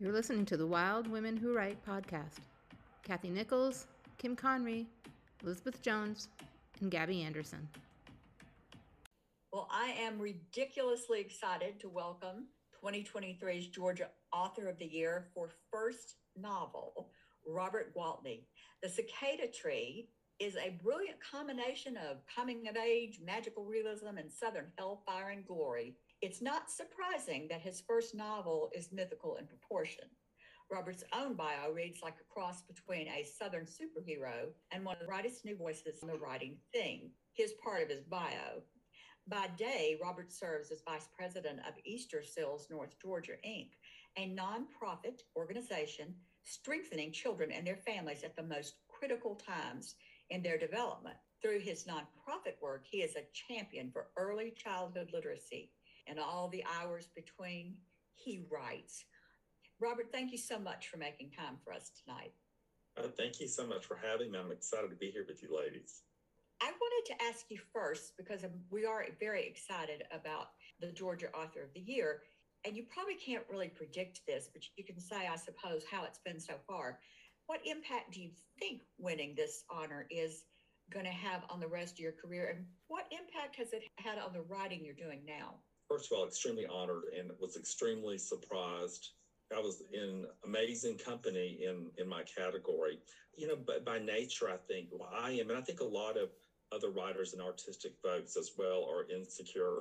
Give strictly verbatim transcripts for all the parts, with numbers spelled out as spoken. You're listening to the Wild Women Who Write podcast. Kathy Nichols, Kim Conry, Elizabeth Jones, and Gabby Anderson. Well, I am ridiculously excited to welcome twenty twenty-three's Georgia Author of the Year for first novel, Robert Gwaltney. The Cicada Tree is a brilliant combination of coming of age, magical realism, and Southern hellfire and glory. It's not surprising that his first novel is mythical in proportion. Robert's own bio reads like a cross between a Southern superhero and one of the brightest new voices in the writing thing. Here's part of his bio. By day, Robert serves as vice president of Easterseals North Georgia, Incorporated, a nonprofit organization strengthening children and their families at the most critical times in their development. Through his nonprofit work, he is a champion for early childhood literacy. And all the hours between, he writes. Robert, thank you so much for making time for us tonight. Uh, thank you so much for having me. I'm excited to be here with you ladies. I wanted to ask you first, because we are very excited about the Georgia Author of the Year, and you probably can't really predict this, but you can say, I suppose, how it's been so far. What impact do you think winning this honor is going to have on the rest of your career, and what impact has it had on the writing you're doing now? First of all, extremely honored and was extremely surprised. I was in amazing company in, in my category. You know, but by nature, I think, well, I am, and I think a lot of other writers and artistic folks as well are insecure.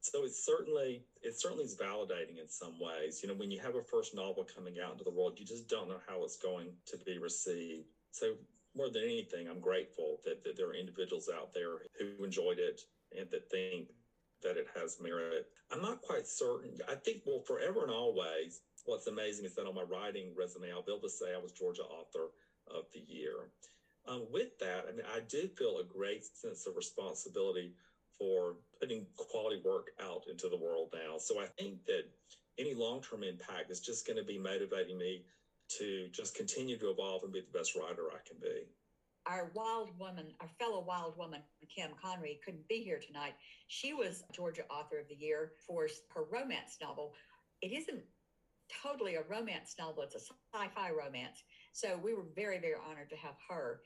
So it's certainly, it certainly is validating in some ways. You know, when you have a first novel coming out into the world, you just don't know how it's going to be received. So more than anything, I'm grateful that, that there are individuals out there who enjoyed it and that think that it has merit. I'm not quite certain. I think, well, forever and always, what's amazing is that on my writing resume, I'll be able to say I was Georgia Author of the Year. Um, with that, I mean, I do feel a great sense of responsibility for putting quality work out into the world now. So I think that any long-term impact is just going to be motivating me to just continue to evolve and be the best writer I can be. Our wild woman, our fellow wild woman, Kim Conry, couldn't be here tonight. She was Georgia Author of the Year for her romance novel. It isn't totally a romance novel. It's a sci-fi romance. So we were very, very honored to have her.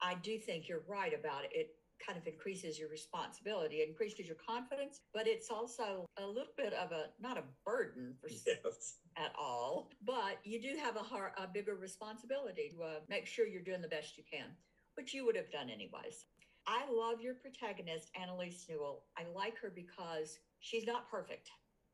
I do think you're right about it. It kind of increases your responsibility, it increases your confidence, but it's also a little bit of a, not a burden for yes. at all, but you do have a, a bigger responsibility to uh, make sure you're doing the best you can, which you would have done anyways. I love your protagonist, Annalise Newell. I like her because she's not perfect.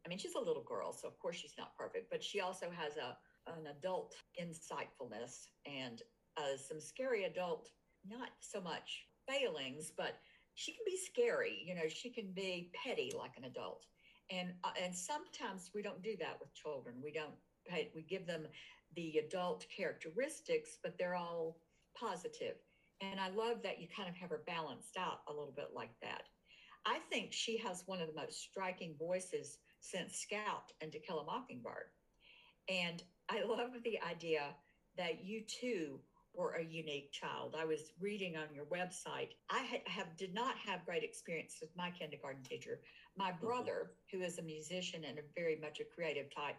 I mean, she's a little girl, so of course she's not perfect, but she also has a an adult insightfulness and uh, some scary adult, not so much failings, but she can be scary. You know, she can be petty like an adult. And uh, and sometimes we don't do that with children. We don't, we give them the adult characteristics, but they're all positive. And I love that you kind of have her balanced out a little bit like that. I think she has one of the most striking voices since Scout and To Kill a Mockingbird. And I love the idea that you too were a unique child. I was reading on your website. I ha- have did not have great experience with my kindergarten teacher. My brother, mm-hmm. who is a musician and a very much a creative type,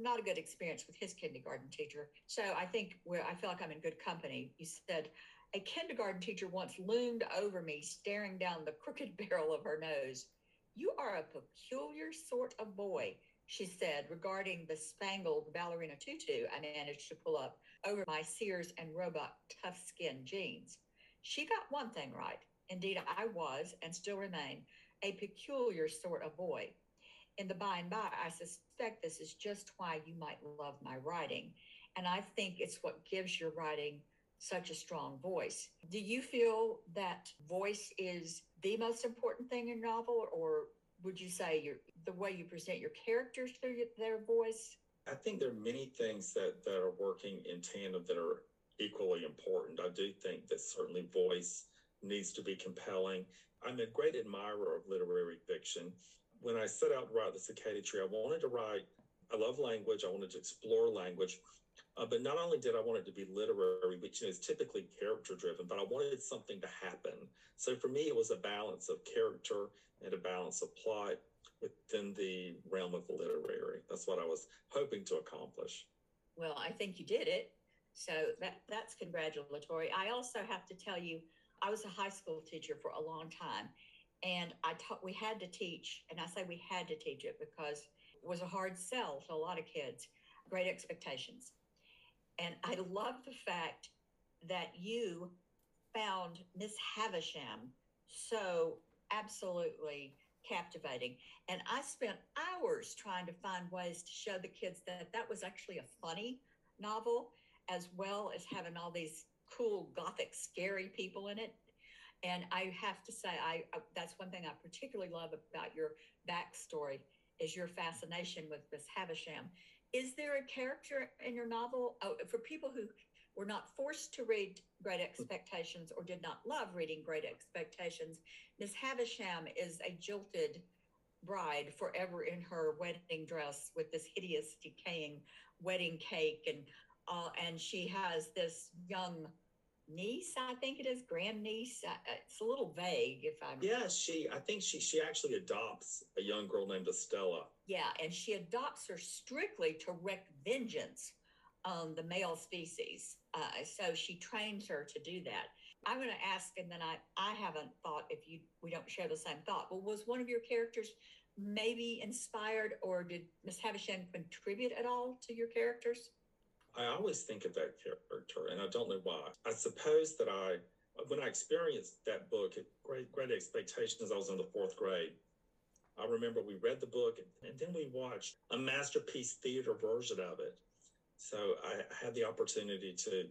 not a good experience with his kindergarten teacher. So I think where I feel like I'm in good company. You said, a kindergarten teacher once loomed over me, staring down the crooked barrel of her nose. You are a peculiar sort of boy, she said, regarding the spangled ballerina tutu I managed to pull up over my Sears and Roebuck tough-skinned jeans. She got one thing right. Indeed, I was, and still remain, a peculiar sort of boy. In the by and by, I suspect this is just why you might love my writing. And I think it's what gives your writing such a strong voice. Do you feel that voice is the most important thing in novel, or would you say your the way you present your characters through your, their voice? I think there are many things that, that are working in tandem that are equally important. I do think that certainly voice needs to be compelling. I'm a great admirer of literary fiction. When I set out to write The Cicada Tree, I wanted to write I love language. I wanted to explore language. Uh, but not only did I want it to be literary, which you know, is typically character driven, but I wanted something to happen. So for me, it was a balance of character and a balance of plot within the realm of the literary. That's what I was hoping to accomplish. Well, I think you did it. So that that's congratulatory. I also have to tell you, I was a high school teacher for a long time, and I taught, we had to teach, and I say we had to teach it because it was a hard sell to a lot of kids, Great Expectations. And I love the fact that you found Miss Havisham so absolutely captivating. And I spent hours trying to find ways to show the kids that that was actually a funny novel, as well as having all these cool, gothic, scary people in it. And I have to say, I, I that's one thing I particularly love about your backstory is your fascination with Miss Havisham. Is there a character in your novel, oh, for people who were not forced to read Great Expectations or did not love reading Great Expectations, Miss Havisham is a jilted bride forever in her wedding dress with this hideous decaying wedding cake, and uh, and she has this young niece, I think it is, grandniece. It's a little vague if I'm... Yeah, she, I think she, she actually adopts a young girl named Estella. Yeah, and she adopts her strictly to wreak vengeance on the male species. Uh, so she trains her to do that. I'm going to ask, and then I, I haven't thought if you we don't share the same thought, but was one of your characters maybe inspired, or did Miss Havisham contribute at all to your characters? I always think of that character, and I don't know why. I suppose that I, when I experienced that book, Great, Great Expectations, I was in the fourth grade. I remember we read the book, and then we watched a masterpiece theater version of it. So I had the opportunity to,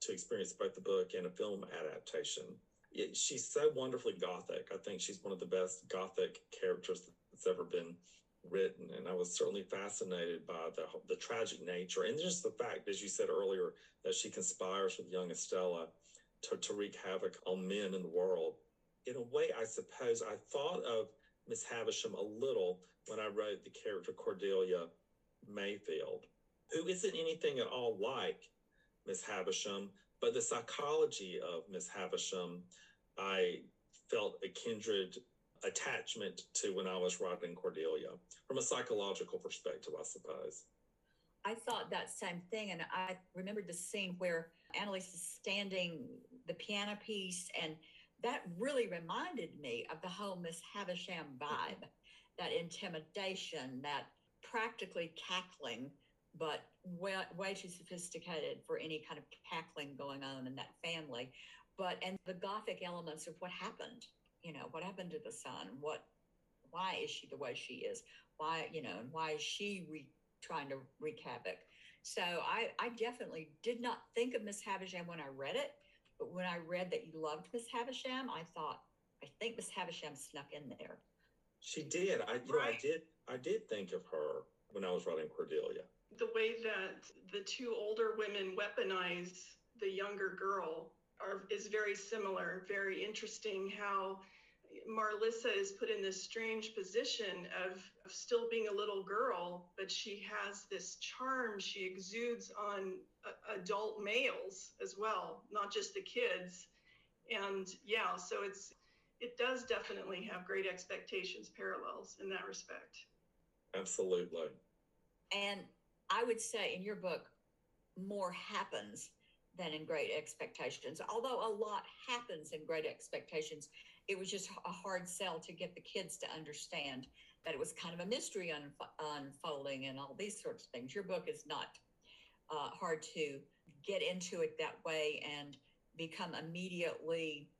to experience both the book and a film adaptation. It, she's so wonderfully gothic. I think she's one of the best gothic characters that's ever been written, and I was certainly fascinated by the the tragic nature, and just the fact, as you said earlier, that she conspires with young Estella to, to wreak havoc on men in the world. In a way, I suppose I thought of Miss Havisham a little when I wrote the character Cordelia Mayfield, who isn't anything at all like Miss Havisham, but the psychology of Miss Havisham, I felt a kindred attachment to when I was writing Cordelia, from a psychological perspective, I suppose. I thought that same thing, and I remembered the scene where Annalise is standing the piano piece, and that really reminded me of the whole Miss Havisham vibe, that intimidation, that practically cackling, but way, way too sophisticated for any kind of cackling going on in that family, but and the gothic elements of what happened. You know, what happened to the son? What, why is she the way she is? Why, you know, and why is she re, trying to wreak havoc? So I, I definitely did not think of Miss Havisham when I read it, but when I read that you loved Miss Havisham, I thought, I think Miss Havisham snuck in there. She did. I, you right. know, I did. I did think of her when I was writing Cordelia. The way that the two older women weaponize the younger girl Are, is very similar. Very interesting how Marlissa is put in this strange position of, of still being a little girl, but she has this charm she exudes on uh, adult males as well, not just the kids. And yeah, so it's it does definitely have Great Expectations parallels in that respect. Absolutely. And I would say in your book, more happens than in Great Expectations. Although a lot happens in Great Expectations, it was just a hard sell to get the kids to understand that it was kind of a mystery unf- unfolding and all these sorts of things. Your book is not uh, hard to get into it that way and become immediately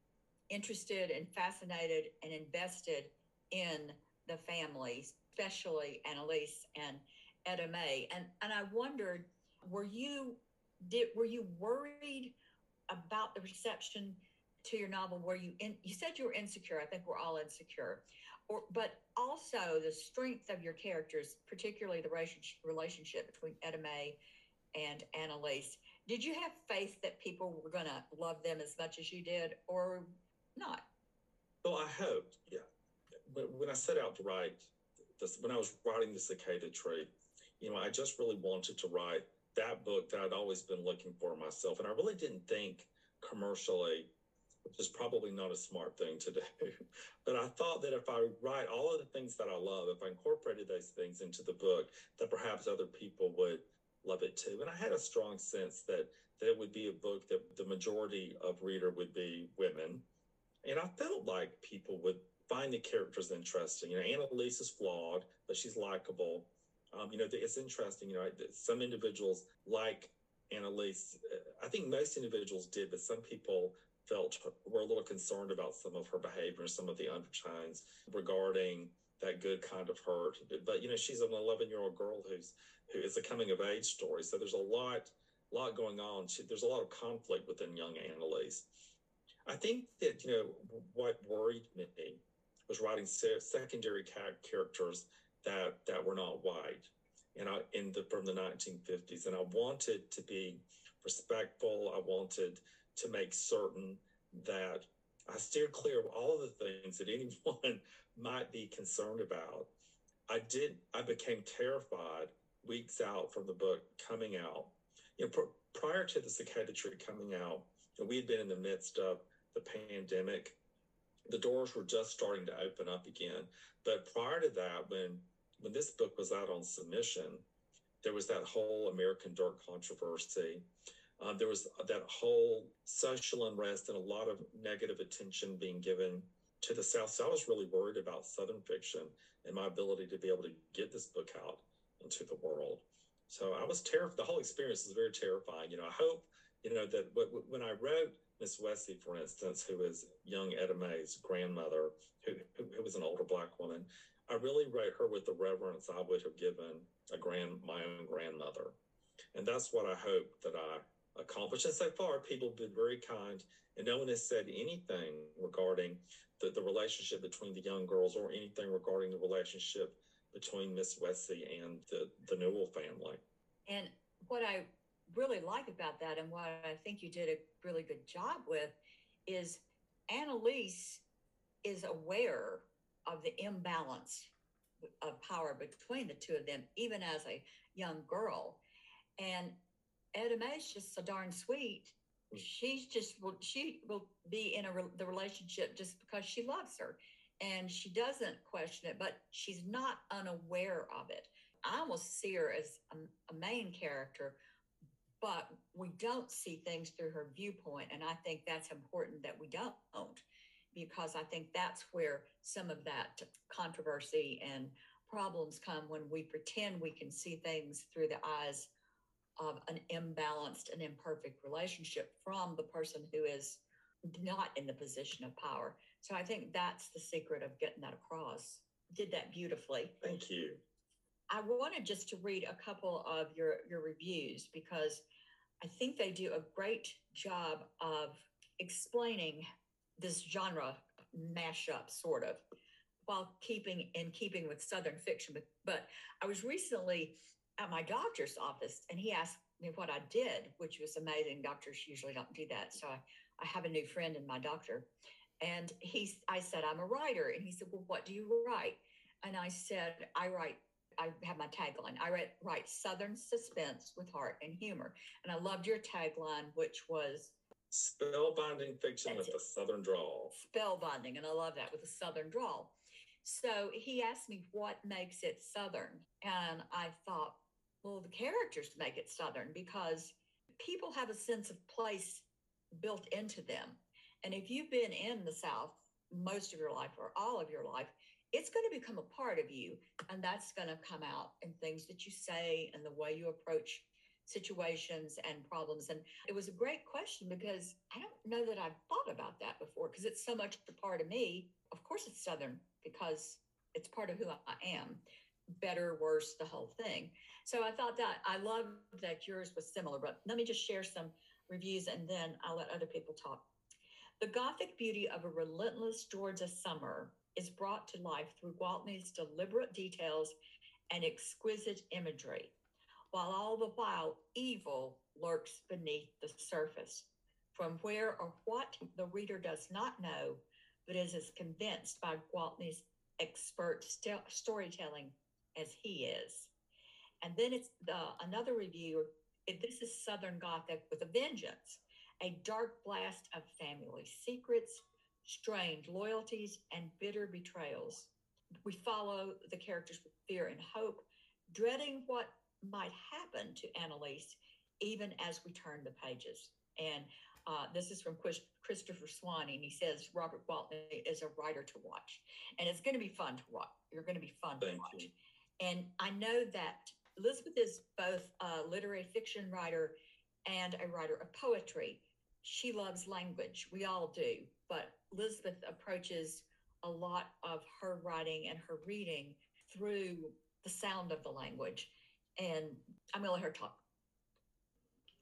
interested and fascinated and invested in the family, especially Annalise and Etta Mae. And, and I wondered, were you Did, were you worried about the reception to your novel? Were you in, you said you were insecure. I think we're all insecure, or but also the strength of your characters, particularly the relationship between Etta Mae and Annalise. Did you have faith that people were going to love them as much as you did, or not? Well, I hoped. Yeah, when I set out to write this, when I was writing The Cicada Tree, you know, I just really wanted to write that book that I'd always been looking for myself. And I really didn't think commercially, which is probably not a smart thing to do. But I thought that if I write all of the things that I love, if I incorporated those things into the book, that perhaps other people would love it too. And I had a strong sense that, that it would be a book that the majority of reader would be women. And I felt like people would find the characters interesting. You know, Annalise is flawed, but she's likable. Um, you know, it's interesting, you know, some individuals like Annalise. I think most individuals did, but some people felt were a little concerned about some of her behavior, some of the undertones regarding that good kind of hurt. But, you know, she's an eleven-year-old girl who's who is a coming-of-age story. So there's a lot, lot going on. She, there's a lot of conflict within young Annalise. I think that, you know, what worried me was writing se- secondary ca- characters that that were not white, and I in the from the nineteen fifties, and I wanted to be respectful. I wanted to make certain that I steered clear of all of the things that anyone might be concerned about. I did. I became terrified weeks out from the book coming out. You know, pr- prior to The Cicada Tree coming out, you know, we had been in the midst of the pandemic. The doors were just starting to open up again. But prior to that, when when this book was out on submission, there was that whole American Dirt controversy. Um, there was that whole social unrest and a lot of negative attention being given to the South. So I was really worried about Southern fiction and my ability to be able to get this book out into the world. So I was terrified. The whole experience was very terrifying. You know, I hope, you know, that w- w- when I wrote Miss Wessie, for instance, who is young Etta Mae's grandmother, who, who, who was an older Black woman, I really wrote her with the reverence I would have given a grand my own grandmother. And that's what I hope that I accomplished. And so far, people have been very kind, and no one has said anything regarding the, the relationship between the young girls or anything regarding the relationship between Miss Wessie and the, the Newell family. And what I really like about that, and what I think you did a really good job with, is Annalise is aware of the imbalance of power between the two of them, even as a young girl. And Etta Mae's just so darn sweet. She's just she will be in a the relationship just because she loves her, and she doesn't question it, but she's not unaware of it. I almost see her as a, a main character, but we don't see things through her viewpoint. And I think that's important that we don't, because I think that's where some of that controversy and problems come, when we pretend we can see things through the eyes of an imbalanced and imperfect relationship from the person who is not in the position of power. So I think that's the secret of getting that across. Did that beautifully. Thank you. I wanted just to read a couple of your, your reviews, because I think they do a great job of explaining this genre mashup, sort of, while keeping in keeping with Southern fiction. But, but I was recently at my doctor's office, and he asked me what I did, which was amazing. Doctors usually don't do that. So I, I have a new friend in my doctor. And he, I said, I'm a writer. And he said, well, what do you write? And I said, I write I have my tagline. I write, write Southern suspense with heart and humor. And I loved your tagline, which was spellbinding fiction with it. A Southern drawl. Spellbinding. And I love that, with a Southern drawl. So he asked me what makes it Southern. And I thought, well, the characters make it Southern, because people have a sense of place built into them. And if you've been in the South most of your life or all of your life, it's going to become a part of you, and that's going to come out in things that you say and the way you approach situations and problems. And it was a great question, because I don't know that I've thought about that before, because it's so much a part of me. Of course it's Southern, because it's part of who I am, better, worse, the whole thing. So I thought that I loved that yours was similar, but let me just share some reviews and then I'll let other people talk. The Gothic beauty of a relentless Georgia summer is brought to life through Gwaltney's deliberate details and exquisite imagery, while all the while evil lurks beneath the surface, from where or what the reader does not know, but is as convinced by Gwaltney's expert st- storytelling as he is. And then it's the, another review, this is Southern Gothic with a vengeance, a dark blast of family secrets, strained loyalties, and bitter betrayals. We follow the characters with fear and hope, dreading what might happen to Annalise, even as we turn the pages. And uh, this is from Chris, Christopher Swanee, and he says Robert Gwaltney is a writer to watch. And it's going to be fun to watch. You're going to be fun Thank to watch. You. And I know that Elizabeth is both a literary fiction writer and a writer of poetry. She loves language. We all do. But Elizabeth approaches a lot of her writing and her reading through the sound of the language. And I'm going to let her talk.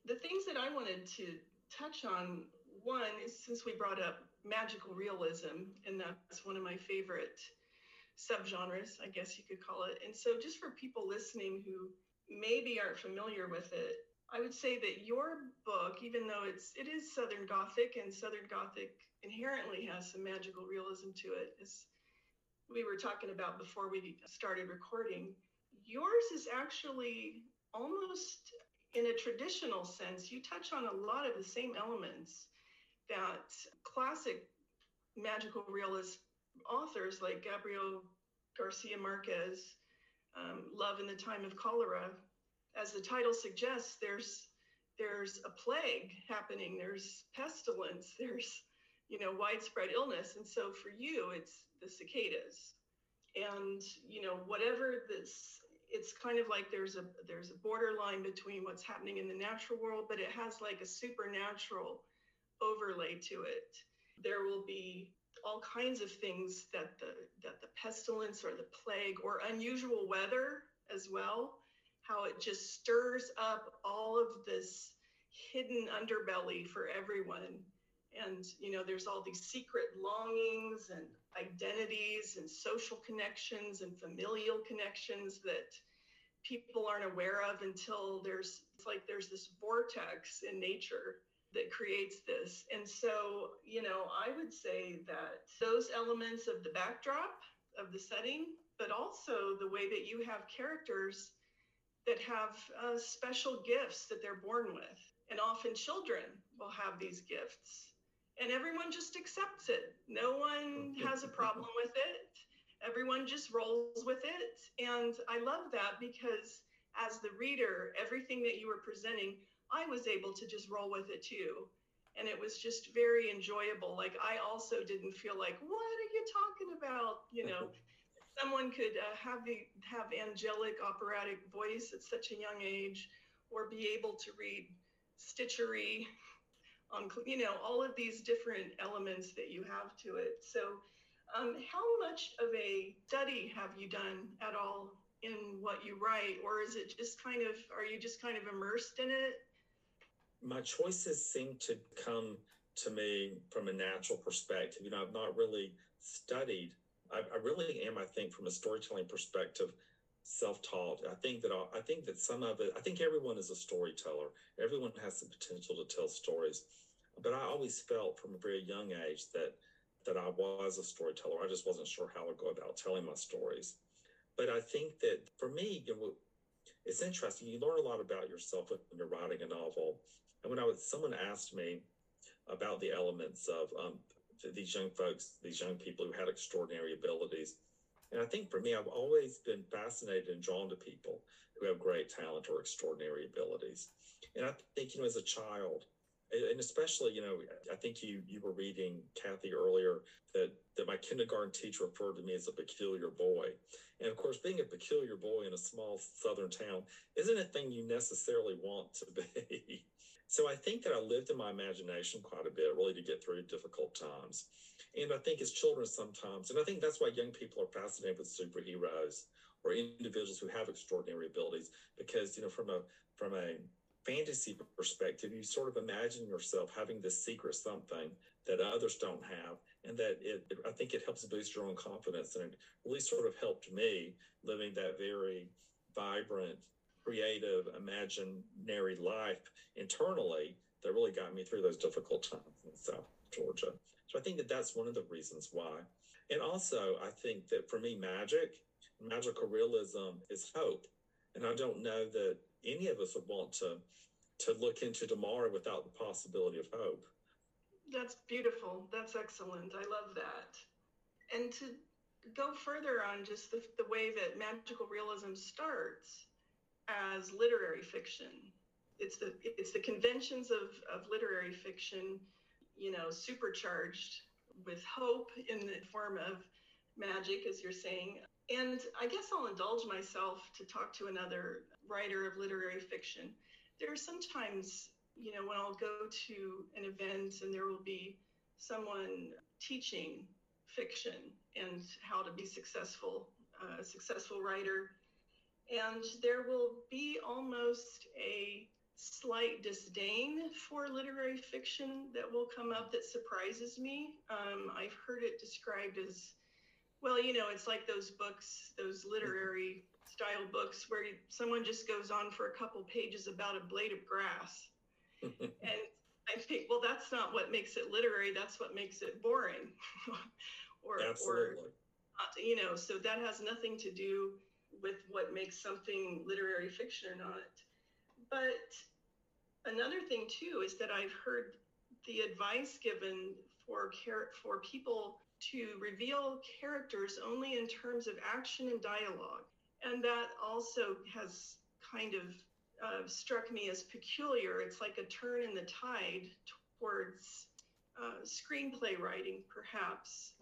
The things that I wanted to touch on, one is, since we brought up magical realism, and that's one of my favorite subgenres, I guess you could call it. And so just for people listening who maybe aren't familiar with it, I would say that your book, even though it's it is Southern Gothic, and Southern Gothic inherently has some magical realism to it, as we were talking about before we started recording, yours is actually almost in a traditional sense. You touch on a lot of the same elements that classic magical realist authors like Gabriel Garcia Marquez, um, Love in the Time of Cholera. As the title suggests, there's there's a plague happening, there's pestilence, there's, you know, widespread illness. And so for you, it's the cicadas. And, you know, whatever this, it's kind of like there's a there's a borderline between what's happening in the natural world, but it has like a supernatural overlay to it. There will be all kinds of things that the that the pestilence or the plague or unusual weather as well, how it just stirs up all of this hidden underbelly for everyone. And, you know, there's all these secret longings and identities and social connections and familial connections that people aren't aware of until there's, it's like there's this vortex in nature that creates this. And so, you know, I would say that those elements of the backdrop of the setting, but also the way that you have characters that have uh, special gifts that they're born with. And often children will have these gifts. And everyone just accepts it. No one has a problem with it. Everyone just rolls with it. And I love that because as the reader, everything that you were presenting, I was able to just roll with it too. And it was just very enjoyable. Like, I also didn't feel like, what are you talking about? You know, someone could uh, have the, have angelic operatic voice at such a young age, or be able to read stitchery, on, you know, all of these different elements that you have to it. So um, how much of a study have you done at all in what you write? Or is it just kind of, are you just kind of immersed in it? My choices seem to come to me from a natural perspective. You know, I've not really studied. I, I really am, I think, from a storytelling perspective, self-taught. I think that I think that some of it, I think everyone is a storyteller. Everyone has the potential to tell stories. But I always felt from a very young age that that I was a storyteller. I just wasn't sure how to go about telling my stories. But I think that for me, you know, it's interesting. You learn a lot about yourself when you're writing a novel. And when I was, someone asked me about the elements of um, these young folks, these young people who had extraordinary abilities. And I think for me, I've always been fascinated and drawn to people who have great talent or extraordinary abilities. And I think, you know, as a child, and especially, you know, I think you you were reading, Kathy, earlier, that, that my kindergarten teacher referred to me as a peculiar boy. And of course, being a peculiar boy in a small Southern town isn't a thing you necessarily want to be. So I think that I lived in my imagination quite a bit, really, to get through difficult times. And I think as children sometimes, and I think that's why young people are fascinated with superheroes or individuals who have extraordinary abilities, because, you know, from a from a fantasy perspective, you sort of imagine yourself having this secret something that others don't have, and that it, I think it helps boost your own confidence, and it really sort of helped me living that very vibrant, creative, imaginary life internally that really got me through those difficult times in South Georgia. So I think that that's one of the reasons why. And also, I think that for me, magic, magical realism is hope. And I don't know that any of us would want to to look into tomorrow without the possibility of hope. That's beautiful. That's excellent. I love that. And to go further on just the, the way that magical realism starts as literary fiction. It's the it's the conventions of, of literary fiction, you know, supercharged with hope in the form of magic, as you're saying. And I guess I'll indulge myself to talk to another writer of literary fiction. There are sometimes, you know, when I'll go to an event and there will be someone teaching fiction and how to be successful, uh, a successful writer. And there will be almost a slight disdain for literary fiction that will come up that surprises me. Um, I've heard it described as, well, you know, it's like those books, those literary style books where someone just goes on for a couple pages about a blade of grass. And I think, well, that's not what makes it literary. That's what makes it boring. or, Absolutely. Or, you know, so that has nothing to do with what makes something literary fiction or not. But another thing, too, is that I've heard the advice given for char- for people to reveal characters only in terms of action and dialogue. And that also has kind of uh, struck me as peculiar. It's like a turn in the tide towards uh, screenplay writing, perhaps.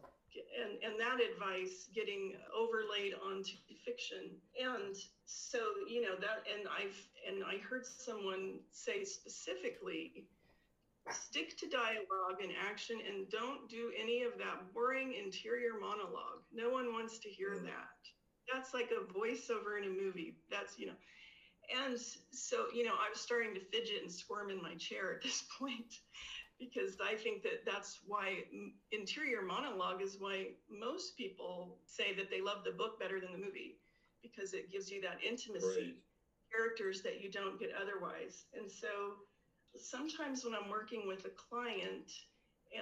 And, and that advice getting overlaid onto fiction. And so, you know, that, and I've, and I heard someone say specifically, stick to dialogue and action and don't do any of that boring interior monologue. No one wants to hear mm. that. That's like a voiceover in a movie. That's, you know, and so, you know, I'm starting to fidget and squirm in my chair at this point, because I think that that's why interior monologue is why most people say that they love the book better than the movie, because it gives you that intimacy, right. Characters that you don't get otherwise. And so sometimes when I'm working with a client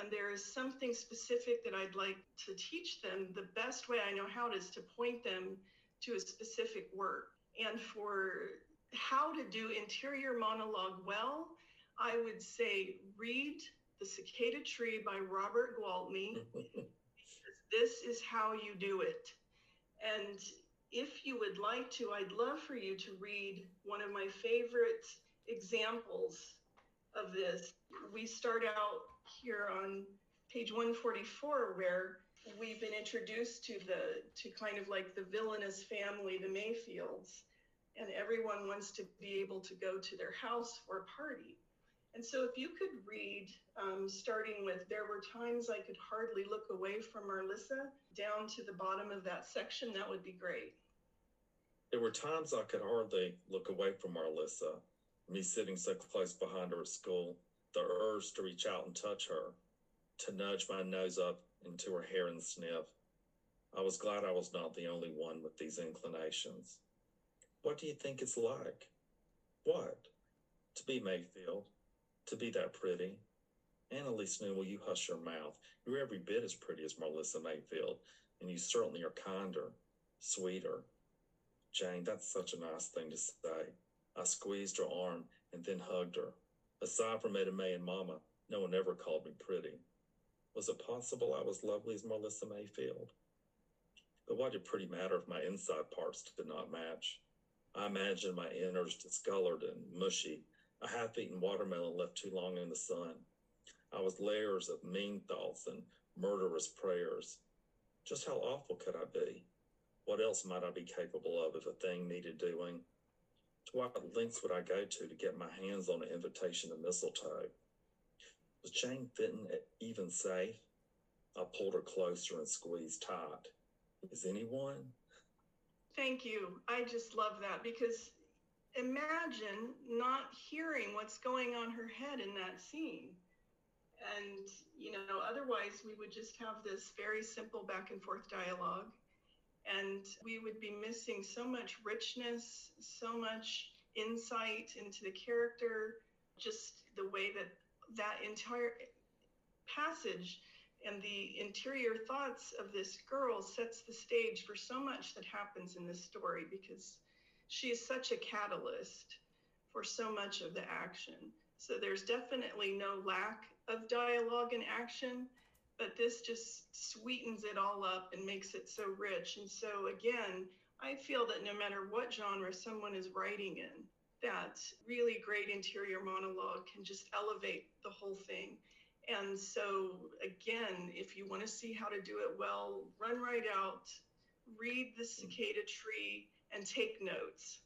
and there is something specific that I'd like to teach them, the best way I know how it is to point them to a specific work. And for how to do interior monologue well, I would say read The Cicada Tree by Robert Gwaltney, because this is how you do it. And if you would like to, I'd love for you to read one of my favorite examples of this. We start out here on page one forty-four, where we've been introduced to the to kind of like the villainous family, the Mayfields, and everyone wants to be able to go to their house for a party. And so if you could read, um, starting with, there were times I could hardly look away from Marlissa, down to the bottom of that section, that would be great. There were times I could hardly look away from Marlissa, me sitting so close behind her at school, the urge to reach out and touch her, to nudge my nose up into her hair and sniff. I was glad I was not the only one with these inclinations. What do you think it's like? What? To be Mayfield. To be that pretty. Annalise Newell, you hush your mouth. You're every bit as pretty as Marlissa Mayfield, and you certainly are kinder, sweeter. Jane, that's such a nice thing to say. I squeezed her arm and then hugged her. Aside from Etta Mae and Mama, no one ever called me pretty. Was it possible I was lovely as Marlissa Mayfield? But what did pretty matter if my inside parts did not match? I imagined my innards discolored and mushy, a half-eaten watermelon left too long in the sun. I was layers of mean thoughts and murderous prayers. Just how awful could I be? What else might I be capable of if a thing needed doing? To what lengths would I go to to get my hands on an invitation to mistletoe? Was Jane Fenton even safe? I pulled her closer and squeezed tight. Is anyone? Thank you. I just love that, because imagine not hearing what's going on her head in that scene. And, you know, otherwise we would just have this very simple back and forth dialogue, and we would be missing so much richness, so much insight into the character, just the way that that entire passage and the interior thoughts of this girl sets the stage for so much that happens in this story, because she is such a catalyst for so much of the action. So there's definitely no lack of dialogue and action, but this just sweetens it all up and makes it so rich. And so again, I feel that no matter what genre someone is writing in, that really great interior monologue can just elevate the whole thing. And so again, if you want to see how to do it well, run right out, read The Cicada Tree, and take notes.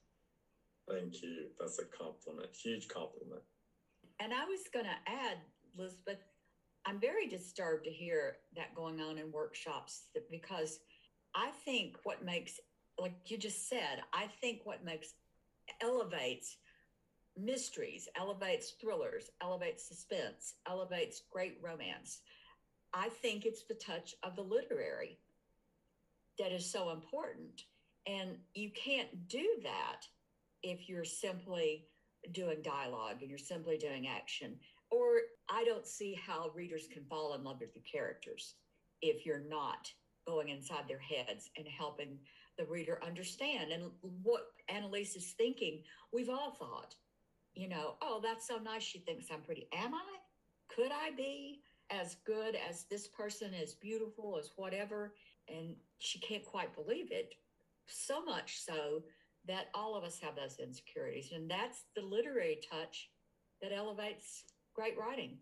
Thank you. That's a compliment, huge compliment. And I was going to add, Elizabeth, I'm very disturbed to hear that going on in workshops, because I think what makes, like you just said, I think what makes, elevates mysteries, elevates thrillers, elevates suspense, elevates great romance. I think it's the touch of the literary that is so important. And you can't do that if you're simply doing dialogue and you're simply doing action. Or I don't see how readers can fall in love with the characters if you're not going inside their heads and helping the reader understand. And what Annalise is thinking, we've all thought, you know, oh, that's so nice. She thinks I'm pretty. Am I? Could I be as good as this person, as beautiful as whatever? And she can't quite believe it. So much so that all of us have those insecurities. And that's the literary touch that elevates great writing.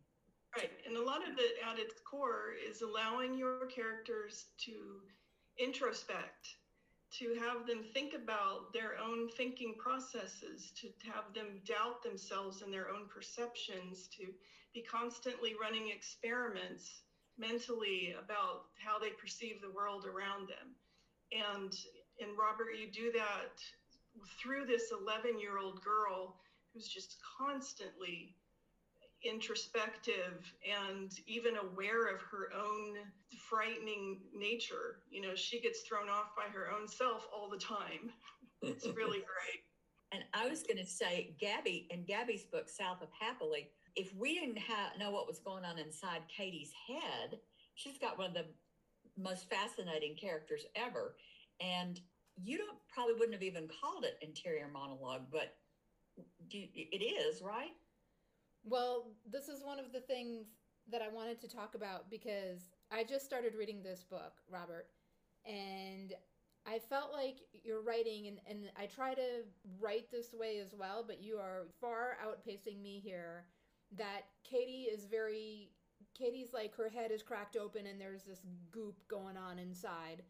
Right. And a lot of it at its core is allowing your characters to introspect, to have them think about their own thinking processes, to have them doubt themselves and their own perceptions, to be constantly running experiments mentally about how they perceive the world around them. And And Robert, you do that through this eleven-year-old girl who's just constantly introspective and even aware of her own frightening nature. You know, she gets thrown off by her own self all the time. It's really great. And I was going to say, Gabby, in Gabby's book, South of Happily, if we didn't ha- know what was going on inside Katie's head, she's got one of the most fascinating characters ever. And you don't probably wouldn't have even called it interior monologue, but do, it is, right? Well, this is one of the things that I wanted to talk about, because I just started reading this book, Robert, and I felt like you're writing, and, and I try to write this way as well, but you are far outpacing me here, that Katie is very, Katie's like her head is cracked open and there's this goop going on inside.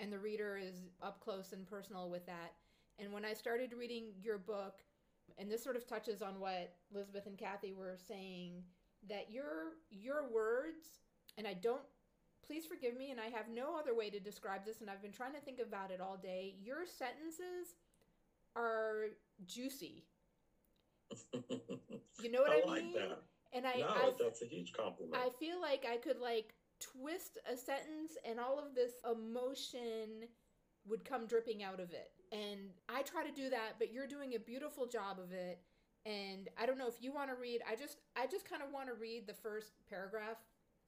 And the reader is up close and personal with that. And when I started reading your book, and this sort of touches on what Elizabeth and Kathy were saying, that your your words, and I don't, please forgive me, and I have no other way to describe this, and I've been trying to think about it all day, your sentences are juicy. You know what I, I mean? Like that. And I, no, I, that's a huge compliment. I feel like I could, like, twist a sentence and all of this emotion would come dripping out of it. And I try to do that, but you're doing a beautiful job of it. And I don't know if you want to read, I just I just kind of want to read the first paragraph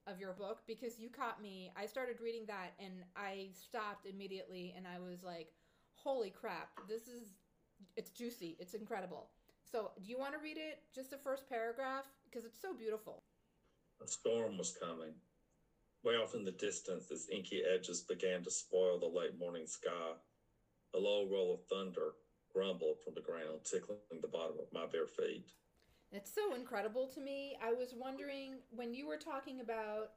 of your book, because you caught me. I started reading that and I stopped immediately and I was like, holy crap, this is, it's juicy, it's incredible. So do you want to read it, just the first paragraph? Because it's so beautiful. A storm was coming. Way off in the distance, its inky edges began to spoil the late morning sky. A low roll of thunder grumbled from the ground, tickling the bottom of my bare feet. That's so incredible to me. I was wondering, when you were talking about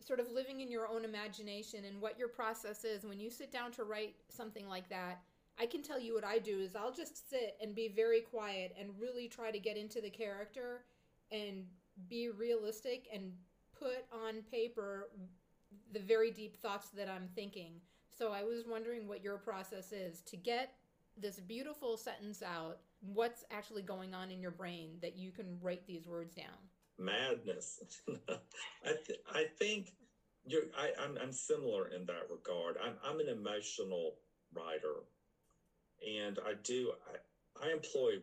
sort of living in your own imagination and what your process is, when you sit down to write something like that, I can tell you what I do is I'll just sit and be very quiet and really try to get into the character and be realistic and put on paper the very deep thoughts that I'm thinking. So I was wondering what your process is to get this beautiful sentence out. What's actually going on in your brain that you can write these words down? Madness. I th- I think you're, I, I'm, I'm similar in that regard. I'm, I'm an emotional writer, and I do I, I employ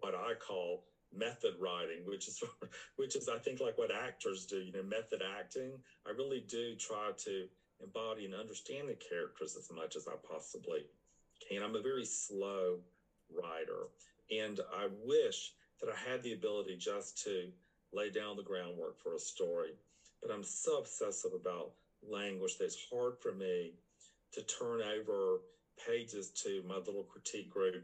what I call method writing, which is which is I think like what actors do, you know, method acting. I really do try to embody and understand the characters as much as I possibly can. I'm a very slow writer. And I wish that I had the ability just to lay down the groundwork for a story. But I'm so obsessive about language that it's hard for me to turn over pages to my little critique group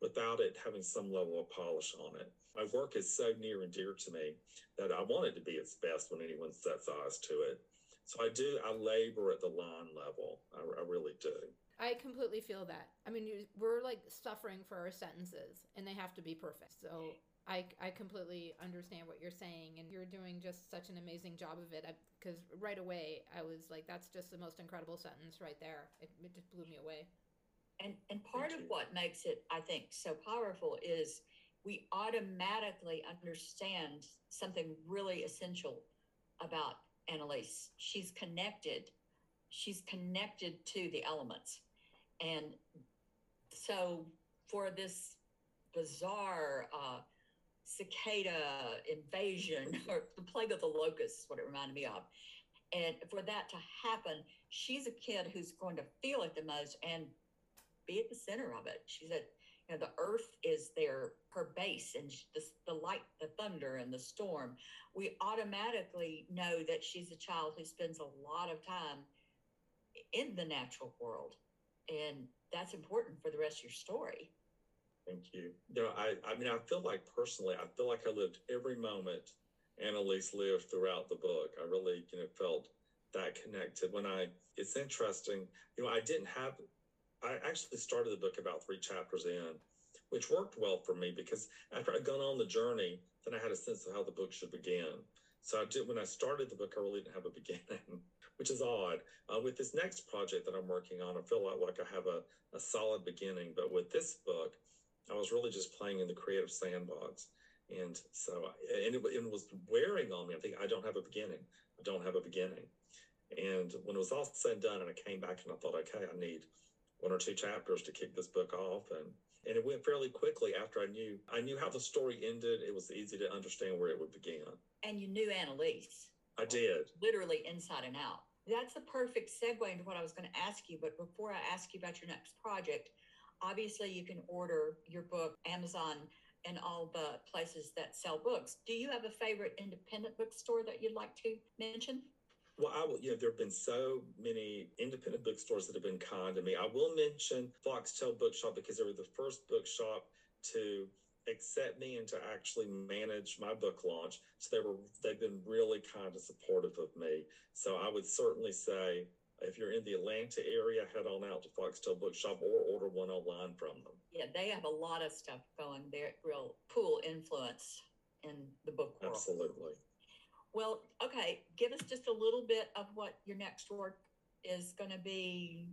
without it having some level of polish on it. My work is so near and dear to me that I want it to be its best when anyone sets eyes to it. So I do, I labor at the line level. I, I really do. I completely feel that. I mean, you, we're like suffering for our sentences and they have to be perfect. So I, I completely understand what you're saying, and you're doing just such an amazing job of it, because right away I was like, that's just the most incredible sentence right there. It, it just blew me away. And, and part of what makes it, I think, so powerful is we automatically understand something really essential about Annalise. She's connected. She's connected to the elements. And so for this bizarre uh, cicada invasion, or the plague of the locusts, what it reminded me of, and for that to happen, she's a kid who's going to feel it the most and be at the center of it. She said, you know, the earth is their, her base, and the, the light, the thunder and the storm. We automatically know that she's a child who spends a lot of time in the natural world. And that's important for the rest of your story. Thank you. You know, I, I mean, I feel like personally, I feel like I lived every moment Annalise lived throughout the book. I really, you know, felt that connected when I, it's interesting, you know, I didn't have, I actually started the book about three chapters in, which worked well for me because after I'd gone on the journey, then I had a sense of how the book should begin. So I did, when I started the book, I really didn't have a beginning, which is odd. Uh, with this next project that I'm working on, I feel like I have a, a solid beginning. But with this book, I was really just playing in the creative sandbox. And so, and it, it was wearing on me. I think I don't have a beginning. I don't have a beginning. And when it was all said and done, and I came back and I thought, okay, I need one or two chapters to kick this book off. And, and it went fairly quickly after I knew, I knew how the story ended. It was easy to understand where it would begin. And you knew Annalise. I did. Literally inside and out. That's the perfect segue into what I was going to ask you. But before I ask you about your next project, obviously you can order your book, Amazon, and all the places that sell books. Do you have a favorite independent bookstore that you'd like to mention? Well, I will, you know, there have been so many independent bookstores that have been kind to me. I will mention Foxtail Bookshop because they were the first bookshop to accept me and to actually manage my book launch. So they were, they've been really kind and supportive of me. So I would certainly say if you're in the Atlanta area, head on out to Foxtail Bookshop or order one online from them. Yeah, they have a lot of stuff going there, real cool influence in the book world. Absolutely. Well, okay, give us just a little bit of what your next work is going to be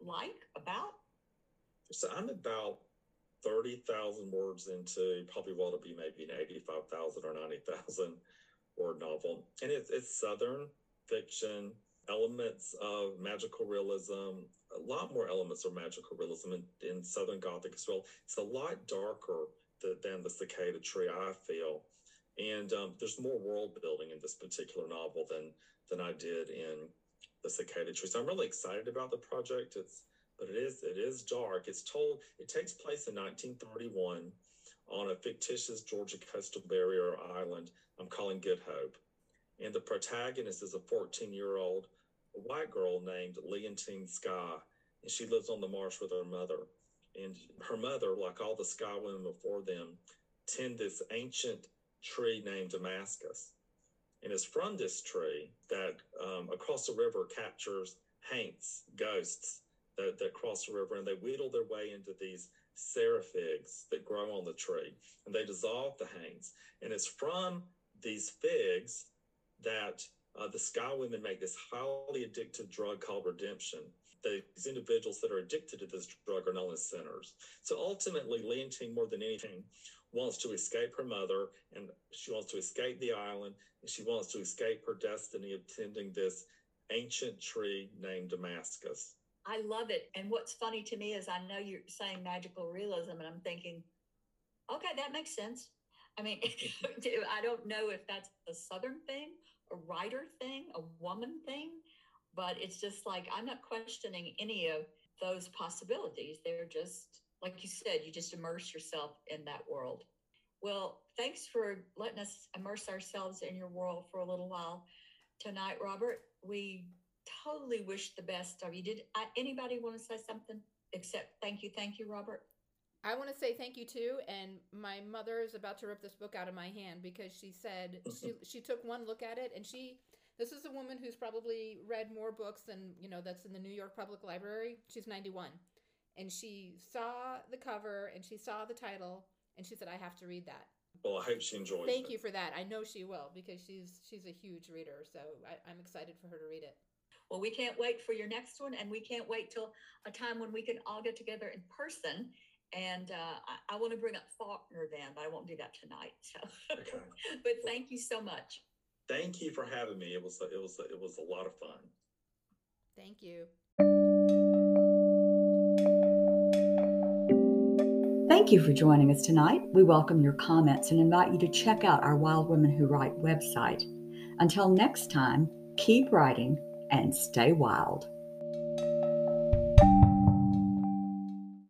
like, about. So I'm about thirty thousand words into probably what will be maybe an eighty-five thousand or ninety thousand word novel. And it's, it's Southern fiction, elements of magical realism, a lot more elements of magical realism in, in Southern Gothic as well. It's a lot darker than, than the Cicada Tree, I feel. And um, there's more world building in this particular novel than than I did in the Cicada Tree. So I'm really excited about the project. It's but it is it is dark. It's told. It takes place in nineteen thirty-one on a fictitious Georgia coastal barrier island I'm calling Good Hope, and the protagonist is a fourteen-year-old white girl named Leontine Sky, and she lives on the marsh with her mother. And her mother, like all the Sky women before them, tend this ancient tree named Damascus, and it's from this tree that um, across the river captures haints, ghosts that, that cross the river, and they wheedle their way into these seraphigs that grow on the tree, and they dissolve the haints. And it's from these figs that uh, the Sky women make this highly addictive drug called Redemption. These individuals that are addicted to this drug are known as sinners. So ultimately, Leontine, more than anything, wants to escape her mother, and she wants to escape the island, and she wants to escape her destiny of tending this ancient tree named Damascus. I love it. And what's funny to me is I know you're saying magical realism, and I'm thinking, okay, that makes sense. I mean, I don't know if that's a Southern thing, a writer thing, a woman thing. But it's just like, I'm not questioning any of those possibilities. They're just like you said, you just immerse yourself in that world. Well, thanks for letting us immerse ourselves in your world for a little while tonight, Robert. We totally wish the best of you. Did I, anybody want to say something except thank you, thank you, Robert? I want to say thank you, too, and my mother is about to rip this book out of my hand because she said she, she took one look at it, and she, this is a woman who's probably read more books than, you know, that's in the New York Public Library. She's ninety-one, and she saw the cover, and she saw the title, and she said, I have to read that. Well, I hope she enjoys it. Thank you for that. I know she will because she's she's a huge reader, so I, I'm excited for her to read it. Well, we can't wait for your next one, and we can't wait till a time when we can all get together in person. And uh, I, I want to bring up Faulkner then, but I won't do that tonight. So. Okay. But thank you so much. Thank you for having me. It was a, it was a, it was a lot of fun. Thank you. Thank you for joining us tonight. We welcome your comments and invite you to check out our Wild Women Who Write website. Until next time, keep writing and stay wild.